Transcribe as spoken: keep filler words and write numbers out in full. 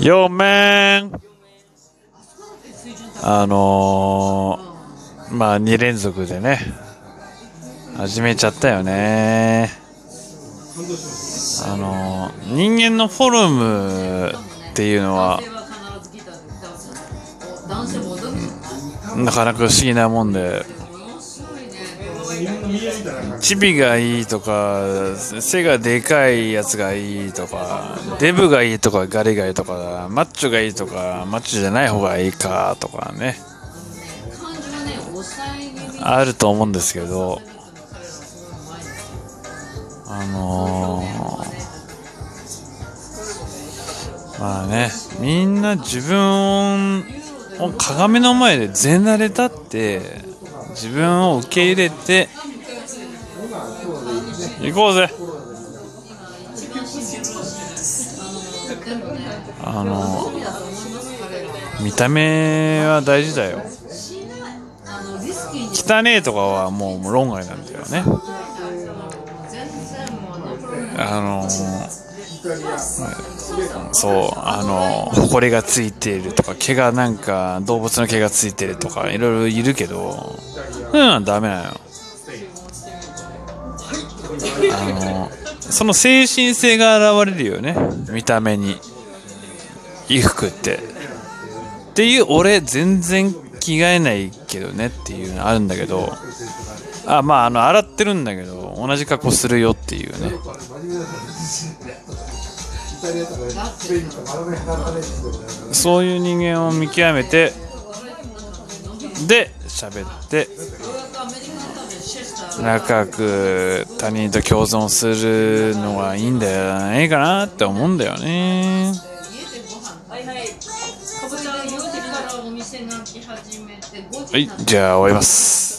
Yo man、 あのー、まあに連続でね始めちゃったよね。あのー、人間のフォルムっていうのはなかなか不思議なもんで、チビがいいとか背がでかいやつがいいとかデブがいいとかガリがいいとかマッチョがいいとかマッチョじゃない方がいいかとかね、あると思うんですけど、あのー、まあね、みんな自分を鏡の前で全裸で立って自分を受け入れて行こうぜ。あの見た目は大事だよ。汚ねえとかはもう論外なんだよね。あのそうあの埃がついているとか毛がなんか動物の毛がついてるとかいろいろいるけど、うんダメなの。あのその精神性が現れるよね、見た目に。衣服ってっていう、俺全然着替えないけどねっていうのあるんだけど、あまああの洗ってるんだけど同じ格好するよっていうね。そういう人間を見極めてで喋って仲良く他人と共存するのがいいんじゃないかなって思うんだよね。はい、じゃあ終わります。